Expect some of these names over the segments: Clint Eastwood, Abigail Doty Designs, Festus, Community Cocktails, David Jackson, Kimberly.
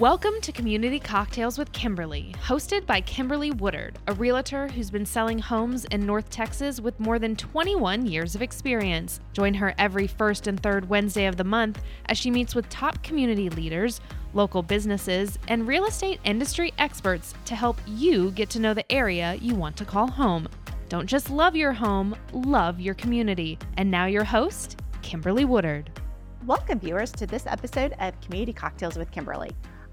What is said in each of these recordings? Welcome to Community Cocktails with Kimberly, hosted by Kimberly Woodard, a realtor who's been selling homes in North Texas with more than 21 years of experience. Join her every first and third Wednesday of the month as she meets with top community leaders, local businesses, and real estate industry experts to help you get to know the area you want to call home. Don't just love your home, love your community. And now your host, Kimberly Woodard. Welcome viewers to this episode of Community Cocktails with Kimberly.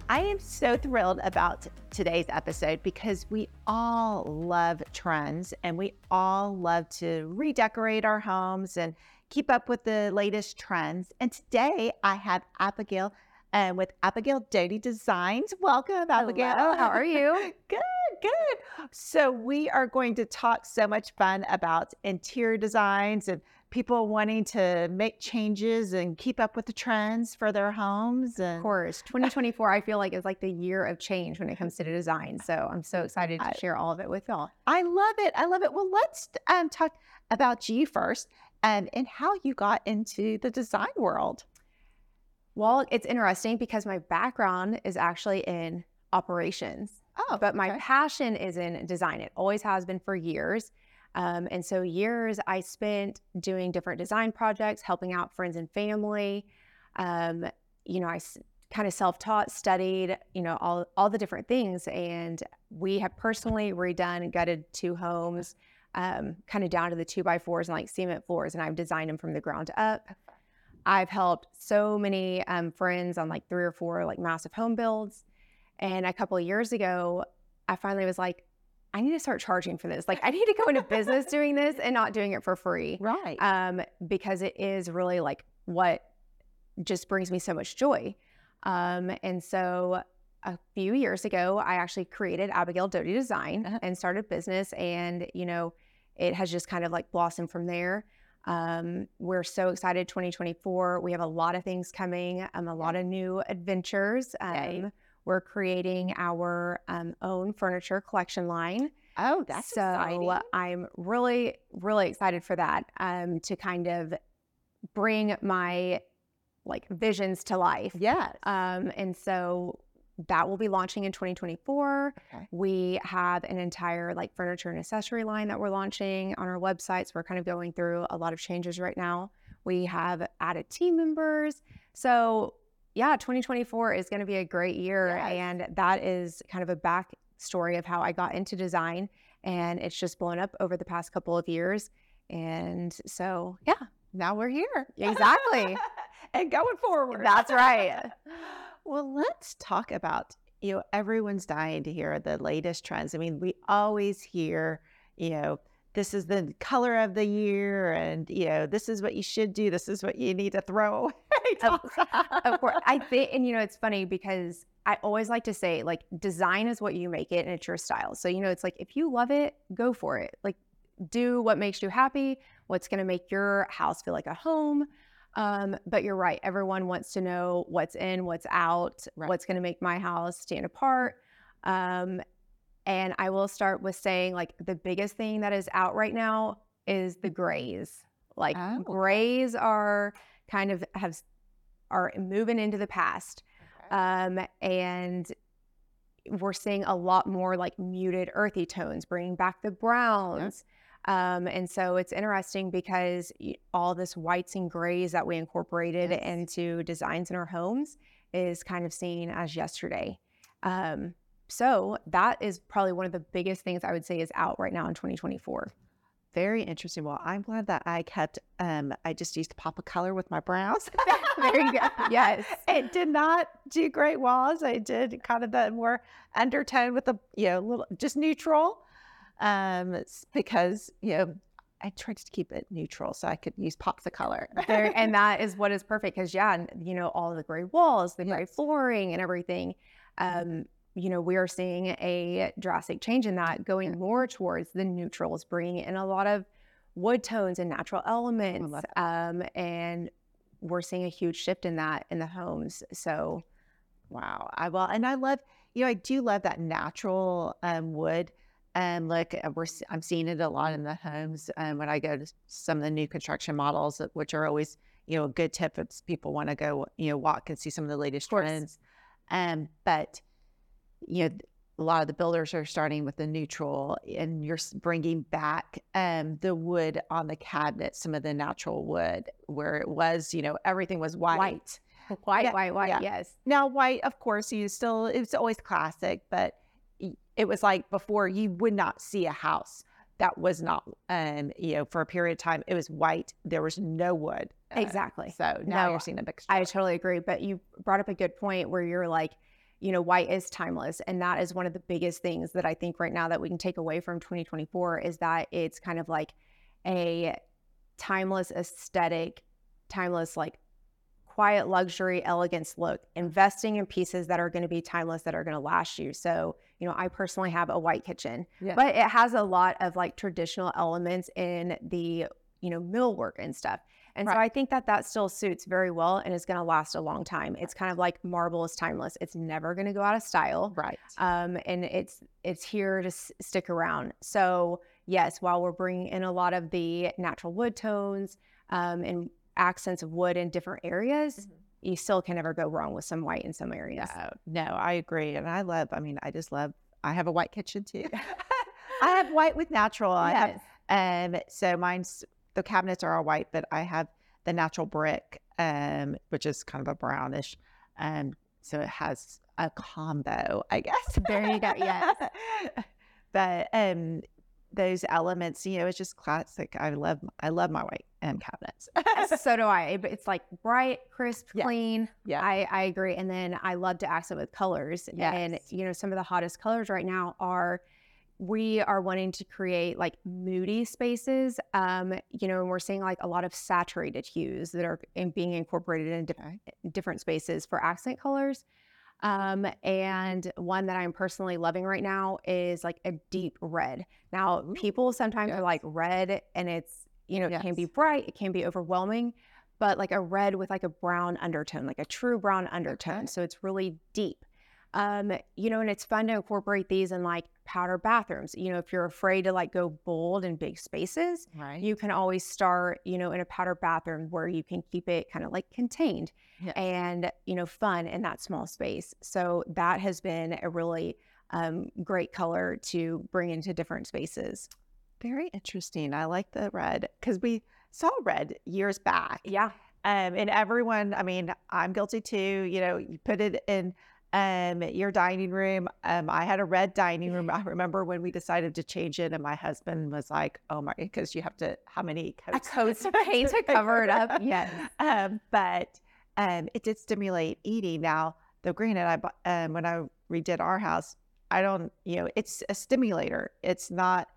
I am so thrilled about today's episode because we all love trends and we all love to redecorate our homes and keep up with the latest trends. And today I have Abigail with Abigail Doty Designs. Welcome, Abigail. Hello, how are you? Good. So we are going to talk so much fun about interior designs and people wanting to make changes and keep up with the trends for their homes. And of course, 2024, I feel like is like the year of change when it comes to design. So I'm so excited to share all of it with y'all. I love it. Well, let's talk about you first and how you got into the design world. Well, it's interesting because my background is actually in operations, but my passion is in design. It always has been for years. And so years I spent doing different design projects, helping out friends and family. I kind of self-taught, studied, all the different things. And we have personally redone and gutted two homes, kind of down to the 2x4s and like cement floors. And I've designed them from the ground up. I've helped so many friends on like 3 or 4 like massive home builds. And a couple of years ago, I finally was like, I need to start charging for this. Like, I need to go into business doing this and not doing it for free. Right. Because it is really like what just brings me so much joy. And so a few years ago, I actually created Abigail Doty Design and started a business. And, it has just kind of like blossomed from there. We're so excited. 2024, we have a lot of things coming, a lot of new adventures. We're creating our own furniture collection line. Oh, that's so exciting. I'm really, really excited for that to kind of bring my like visions to life. Yes. And so that will be launching in 2024. Okay. We have an entire like furniture and accessory line that we're launching on our website. So we're kind of going through a lot of changes right now. We have added team members. So 2024 is going to be a great year. Yes. And that is kind of a backstory of how I got into design. And it's just blown up over the past couple of years. And so, now we're here. Exactly. And going forward. That's right. Well, let's talk about, everyone's dying to hear the latest trends. I mean, we always hear, this is the color of the year, and this is what you should do. This is what you need to throw away. Of course. I think, and it's funny because I always like to say, like, design is what you make it, and it's your style. So it's like if you love it, go for it. Like, do what makes you happy. What's going to make your house feel like a home? But you're right. Everyone wants to know what's in, what's out, right. What's going to make my house stand apart. And I will start with saying, like, the biggest thing that is out right now is the grays. Like, grays are kind of are moving into the past. Okay. And we're seeing a lot more like muted earthy tones, bringing back the browns. Yeah. And so it's interesting because all this whites and grays that we incorporated into designs in our homes is kind of seen as yesterday. So that is probably one of the biggest things I would say is out right now in 2024. Very interesting. Well, I'm glad that I kept, I just used to pop a color with my brows. There you go. Yes. It did not do great walls. I did kind of the more undertone with the, little, just neutral, because, I tried to keep it neutral so I could use pops of color. And that is what is perfect because, all the gray walls, the gray flooring and everything, we are seeing a drastic change in that, going more towards the neutrals, bringing in a lot of wood tones and natural elements. And we're seeing a huge shift in that in the homes. So, wow. I love, I do love that natural wood. And look, I'm seeing it a lot in the homes. When I go to some of the new construction models, which are always, a good tip if people want to go, walk and see some of the latest trends. But, you know, a lot of the builders are starting with the neutral, and you're bringing back the wood on the cabinet, some of the natural wood where it was, you know, everything was white. White, yeah. Yes. Now white, of course, it's always classic, but it was like before you would not see a house that was not, you know, for a period of time, it was white. There was no wood. Exactly. So now you're seeing a mixture. I totally agree. But you brought up a good point where you're like, you know, white is timeless. And that is one of the biggest things that I think right now that we can take away from 2024 is that it's kind of like a timeless aesthetic, timeless, like quiet luxury, elegance look, investing in pieces that are going to be timeless, that are going to last you. So, you know, I personally have a white kitchen, but it has a lot of like traditional elements in the, you know, millwork and stuff. And so I think that that still suits very well and is going to last a long time. It's kind of like marble is timeless. It's never going to go out of style. Right. And it's here to stick around. So yes, while we're bringing in a lot of the natural wood tones and accents of wood in different areas, you still can never go wrong with some white in some areas. No, I agree. And I have a white kitchen too. I have white with natural. Yes. I have, so mine's, the cabinets are all white, but I have the natural brick, which is kind of a brownish. So it has a combo, I guess. There you go. Yes. But those elements, you know, it's just classic. I love my white cabinets. So do I. It's like bright, crisp, clean. Yeah. I agree. And then I love to accent with colors. Yes. And, you know, some of the hottest colors right now are, we are wanting to create like moody spaces, you know, and we're seeing like a lot of saturated hues that are being incorporated in different spaces for accent colors. And one that I'm personally loving right now is like a deep red. Now, people sometimes are like red, and it's, you know, it can be bright, it can be overwhelming, but like a red with like a brown undertone, like a true brown undertone. Okay. So it's really deep. You know, and it's fun to incorporate these in like powder bathrooms. You know, if you're afraid to like go bold in big spaces, you can always start, you know, in a powder bathroom where you can keep it kind of like contained and, you know, fun in that small space. So that has been a really great color to bring into different spaces. Very interesting. I like the red because we saw red years back. Yeah. And everyone, I mean, I'm guilty too, you know, you put it in your dining room. I had a red dining room. I remember when we decided to change it, and my husband was like, "Oh my!" Because you have to, how many coats of paint to cover it up? Yes. But it did stimulate eating. Now the green, and I when I redid our house, I don't, you know, it's a stimulator. It's not.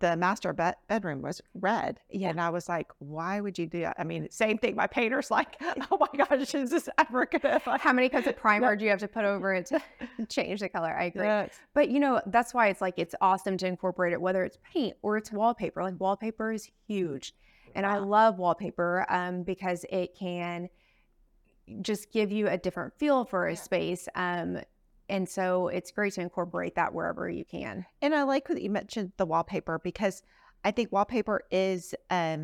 The master bedroom was red. Yeah. And I was like, why would you do that? I mean, same thing. My painter's like, oh my gosh, is this ever going to... How many coats of primer do you have to put over it to change the color? I agree. Yes. But, you know, that's why it's like, it's awesome to incorporate it, whether it's paint or it's wallpaper. Like wallpaper is huge. And I love wallpaper because it can just give you a different feel for a space. And so it's great to incorporate that wherever you can. And I like that you mentioned the wallpaper, because I think wallpaper is, a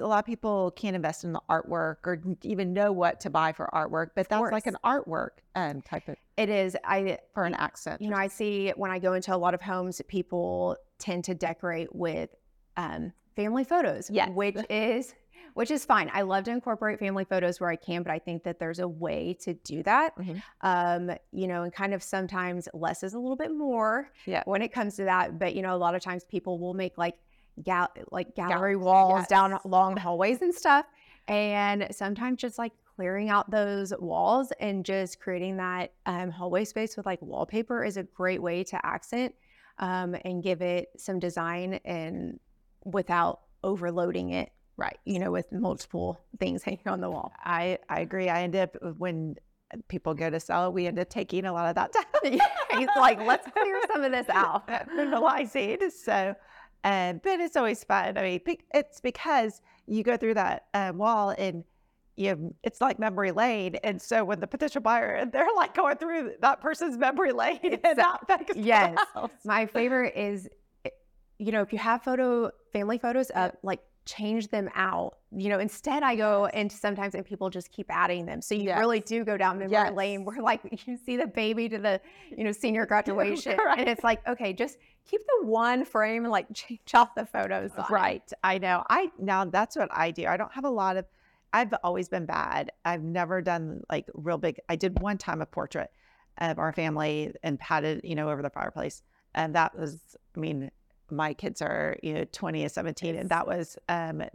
lot of people can't invest in the artwork or even know what to buy for artwork, but that's like an artwork type of. It is. For an accent. You know, I see when I go into a lot of homes, people tend to decorate with family photos, which is fine. I love to incorporate family photos where I can, but I think that there's a way to do that. You know, and kind of sometimes less is a little bit more when it comes to that. But, you know, a lot of times people will make like gallery walls down long hallways and stuff. And sometimes just like clearing out those walls and just creating that hallway space with like wallpaper is a great way to accent and give it some design and without overloading it. Right. You know, with multiple things hanging on the wall. I agree. I end up, when people go to sell, we end up taking a lot of that down. It's like, let's clear some of this out. So, but it's always fun. I mean, it's because you go through that wall and it's like memory lane. And so when the potential buyer, they're like going through that person's memory lane. Yes. My favorite is, you know, if you have family photos up, like, change them out. You know, instead I go and sometimes and people just keep adding them. So you really do go down memory lane where like you see the baby to the, you know, senior graduation. And it's like, okay, just keep the one frame and like change off the photos. I know. Now that's what I do. I don't have a lot of, I've always been bad. I've never done like real big. I did one time a portrait of our family and patted, you know, over the fireplace. And that was, I mean, my kids are, you know, 20 and 17. And that was,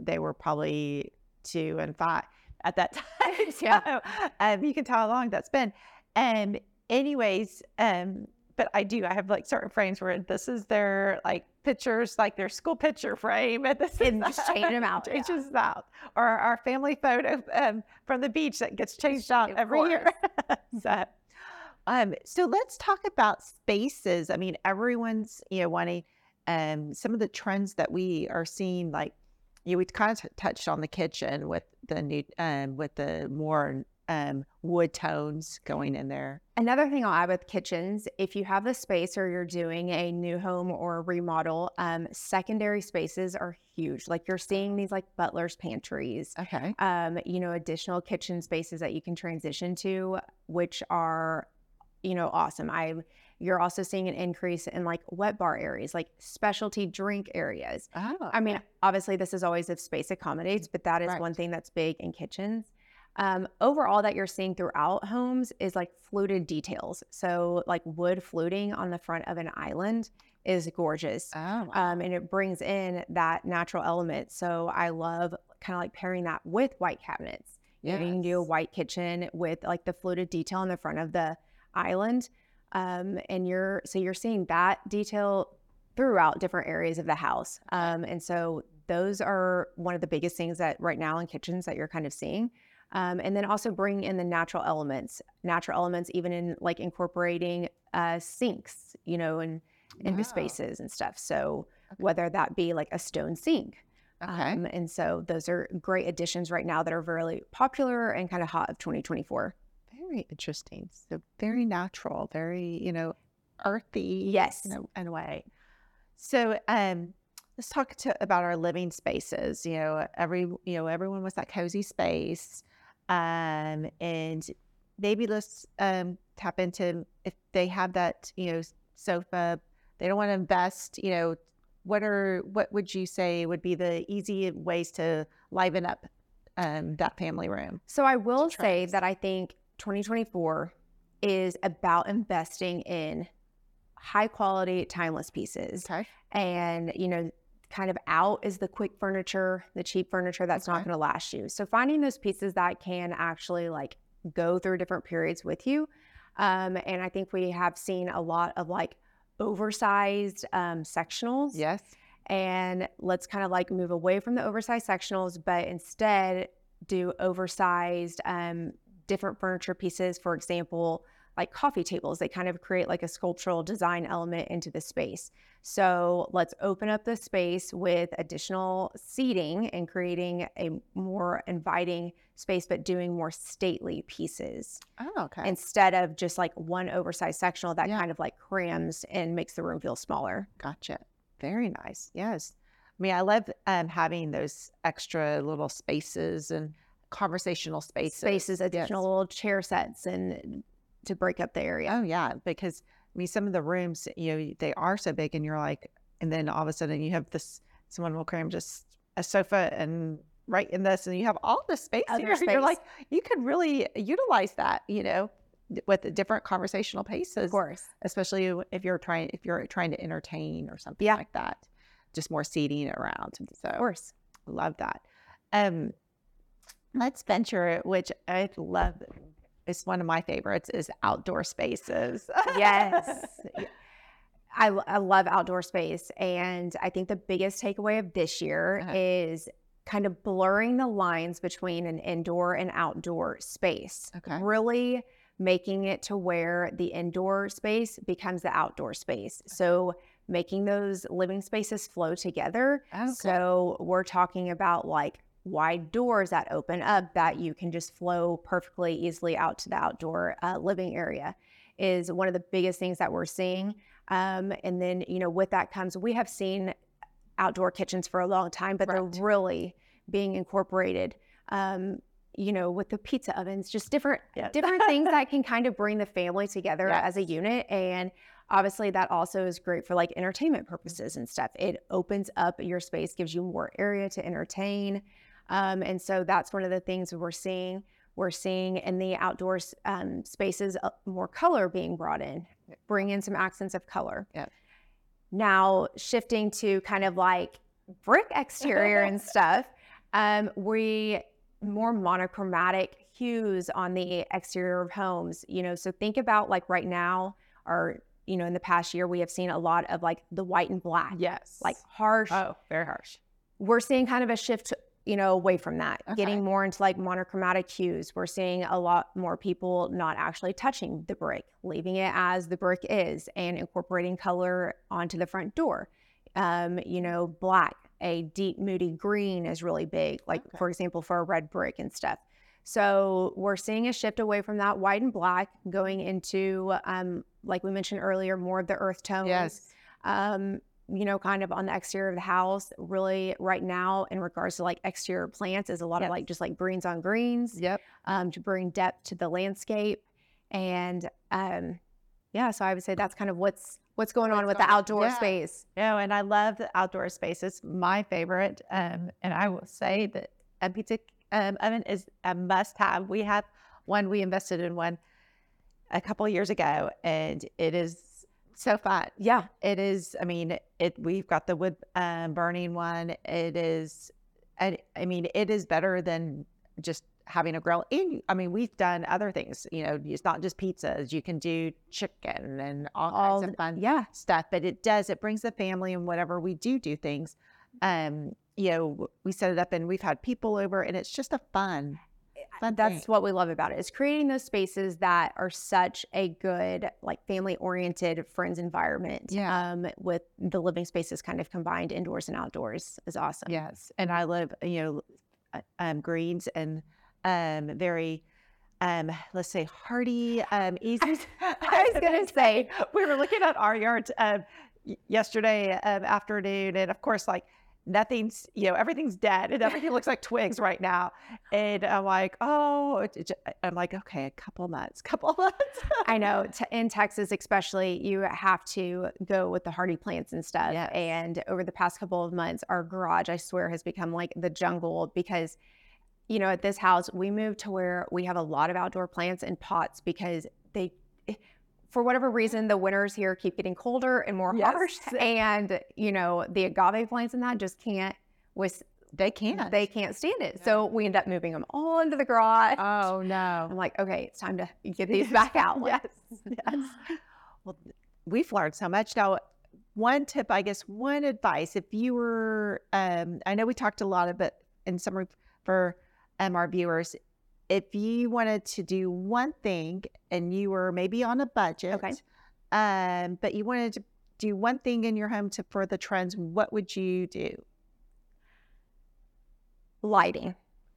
they were probably 2 and 5 at that time. You can tell how long that's been. And anyways, but I have like certain frames where this is their like pictures, like their school picture frame. And this and is just change them out. Changes out. Or our family photo from the beach that gets changed out every year. So let's talk about spaces. I mean, everyone's, you know, wanting some of the trends that we are seeing, like, you know, we kind of touched on the kitchen with the new, with the more wood tones going in there. Another thing I'll add with kitchens, if you have the space or you're doing a new home or remodel, secondary spaces are huge. Like you're seeing these like butler's pantries, you know, additional kitchen spaces that you can transition to, which are, you know, awesome. You're also seeing an increase in like wet bar areas, like specialty drink areas. I mean, obviously this is always if space accommodates, but that is one thing that's big in kitchens. Overall that you're seeing throughout homes is like fluted details. So like wood fluting on the front of an island is gorgeous. And it brings in that natural element. So I love kind of like pairing that with white cabinets. You can do a white kitchen with like the fluted detail on the front of the island. And you're seeing that detail throughout different areas of the house. And so those are one of the biggest things that right now in kitchens that you're kind of seeing. And then also bringing in the natural elements, even in like incorporating sinks, you know, and into spaces and stuff. So whether that be like a stone sink. And so those are great additions right now that are really popular and kind of hot of 2024. Very interesting. So very natural, very, you know, earthy. In a way. So let's talk about our living spaces. You know, everyone wants that cozy space. And maybe let's tap into if they have that, you know, sofa, they don't want to invest, you know, what would you say would be the easy ways to liven up that family room? So I will say that I think 2024 is about investing in high quality, timeless pieces. And, you know, kind of out is the quick furniture, the cheap furniture that's not going to last you. So finding those pieces that can actually like go through different periods with you. And I think we have seen a lot of like oversized sectionals. And let's kind of like move away from the oversized sectionals, but instead do oversized different furniture pieces, for example, like coffee tables. They kind of create like a sculptural design element into the space. So let's open up the space with additional seating and creating a more inviting space, but doing more stately pieces. Instead of just like one oversized sectional that kind of like crams and makes the room feel smaller. Very nice. I mean, I love having those extra little spaces and conversational spaces, additional little chair sets and to break up the area. Because I mean, some of the rooms, you know, they are so big and you're like, and then all of a sudden you have this, someone will cram just a sofa and right in this, and you have all this space here. You're like, you could really utilize that, you know, with the different conversational paces. Of course. Especially if you're trying to entertain or something like that, just more seating around. So of course, love that. Let's venture, which I love. It's one of my favorites is outdoor spaces. I love outdoor space. And I think the biggest takeaway of this year is kind of blurring the lines between an indoor and outdoor space. Really making it to where the indoor space becomes the outdoor space. So making those living spaces flow together. So we're talking about like wide doors that open up that you can just flow perfectly easily out to the outdoor living area is one of the biggest things that we're seeing. And then, you know, with that comes, we have seen outdoor kitchens for a long time, but Correct. They're really being incorporated, with the pizza ovens, just different things that can kind of bring the family together yes. as a unit. And obviously that also is great for like entertainment purposes and stuff. It opens up your space, gives you more area to entertain. And so that's one of the things we're seeing. We're seeing in the outdoors spaces, more color being brought in, bring in some accents of color. Yep. Now shifting to kind of like brick exterior and stuff, more monochromatic hues on the exterior of homes, so think about like right now or, in the past year, we have seen a lot of like the white and black. Yes. Like harsh. Oh, very harsh. We're seeing kind of a shift away from that, okay. getting more into like monochromatic hues. We're seeing a lot more people not actually touching the brick, leaving it as the brick is and incorporating color onto the front door. Black, a deep moody green is really big, like okay. for example, for a red brick and stuff. So we're seeing a shift away from that white and black going into, like we mentioned earlier, more of the earth tones. Yes. Kind of on the exterior of the house, really right now in regards to like exterior plants is a lot yes. of like just like greens on greens yep. To bring depth to the landscape. And so I would say that's kind of what's going on with the outdoor yeah. space. No, and I love the outdoor space. It's my favorite. And I will say that a pizza oven is a must have. We have one, we invested in one a couple of years ago, and it is so fun. Yeah, it is. I mean, we've got the wood burning one. It is, it is better than just having a grill. And we've done other things, it's not just pizzas. You can do chicken and all kinds of fun yeah. stuff, but it brings the family and whatever we do things. We set it up and we've had people over and it's just a fun that's thing. What we love about it is creating those spaces that are such a good like family oriented friends environment yeah. With the living spaces kind of combined indoors and outdoors is awesome. Yes. And I love greens and very let's say hardy easy. I was gonna say we were looking at our yard yesterday afternoon, and of course like nothing's, everything's dead and everything looks like twigs right now. And I'm like, okay, a couple months. I know in Texas, especially, you have to go with the hardy plants and stuff. Yes. And over the past couple of months, our garage, I swear, has become like the jungle because, at this house, we moved to where we have a lot of outdoor plants and pots because for whatever reason, the winters here keep getting colder and more yes. harsh, and the agave plants and that just can't. They can't stand it. Yeah. So we end up moving them all into the garage. Oh no! I'm like, okay, it's time to get these back out. yes. Well, we've learned so much now. One advice, if you were, I know we talked a lot about in summary for our viewers. If you wanted to do one thing and you were maybe on a budget, okay. But you wanted to do one thing in your home to further trends, what would you do? Lighting.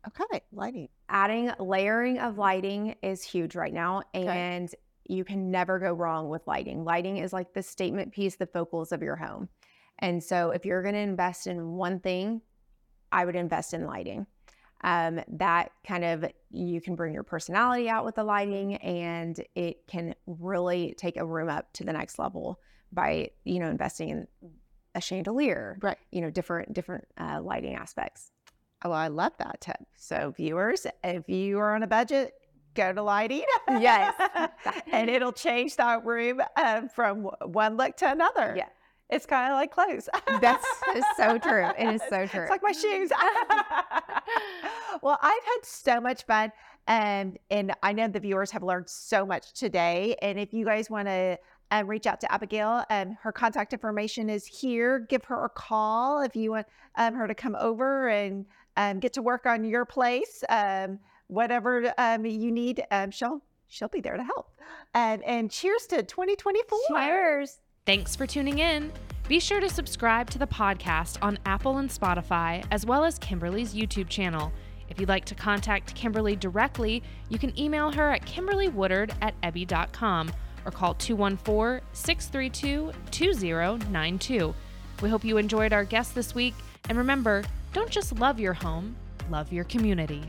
Okay, lighting. Adding layering of lighting is huge right now, and okay. you can never go wrong with lighting. Lighting is like the statement piece, the focals of your home. And so if you're going to invest in one thing, I would invest in lighting. That kind of, you can bring your personality out with the lighting, and it can really take a room up to the next level by, investing in a chandelier, right. Different lighting aspects. Oh, I love that tip. So viewers, if you are on a budget, go to lighting. Yes. And it'll change that room from one look to another. Yeah. It's kind of like clothes. That's so true. It is so true. It's like my shoes. Well, I've had so much fun, and I know the viewers have learned so much today. And if you guys want to reach out to Abigail, her contact information is here. Give her a call if you want her to come over and get to work on your place. Whatever you need, she'll be there to help. And cheers to 2024. Cheers. Thanks for tuning in. Be sure to subscribe to the podcast on Apple and Spotify, as well as Kimberly's YouTube channel. If you'd like to contact Kimberly directly, you can email her at kimberlywoodard@ebby.com or call 214-632-2092. We hope you enjoyed our guest this week. And remember, don't just love your home, love your community.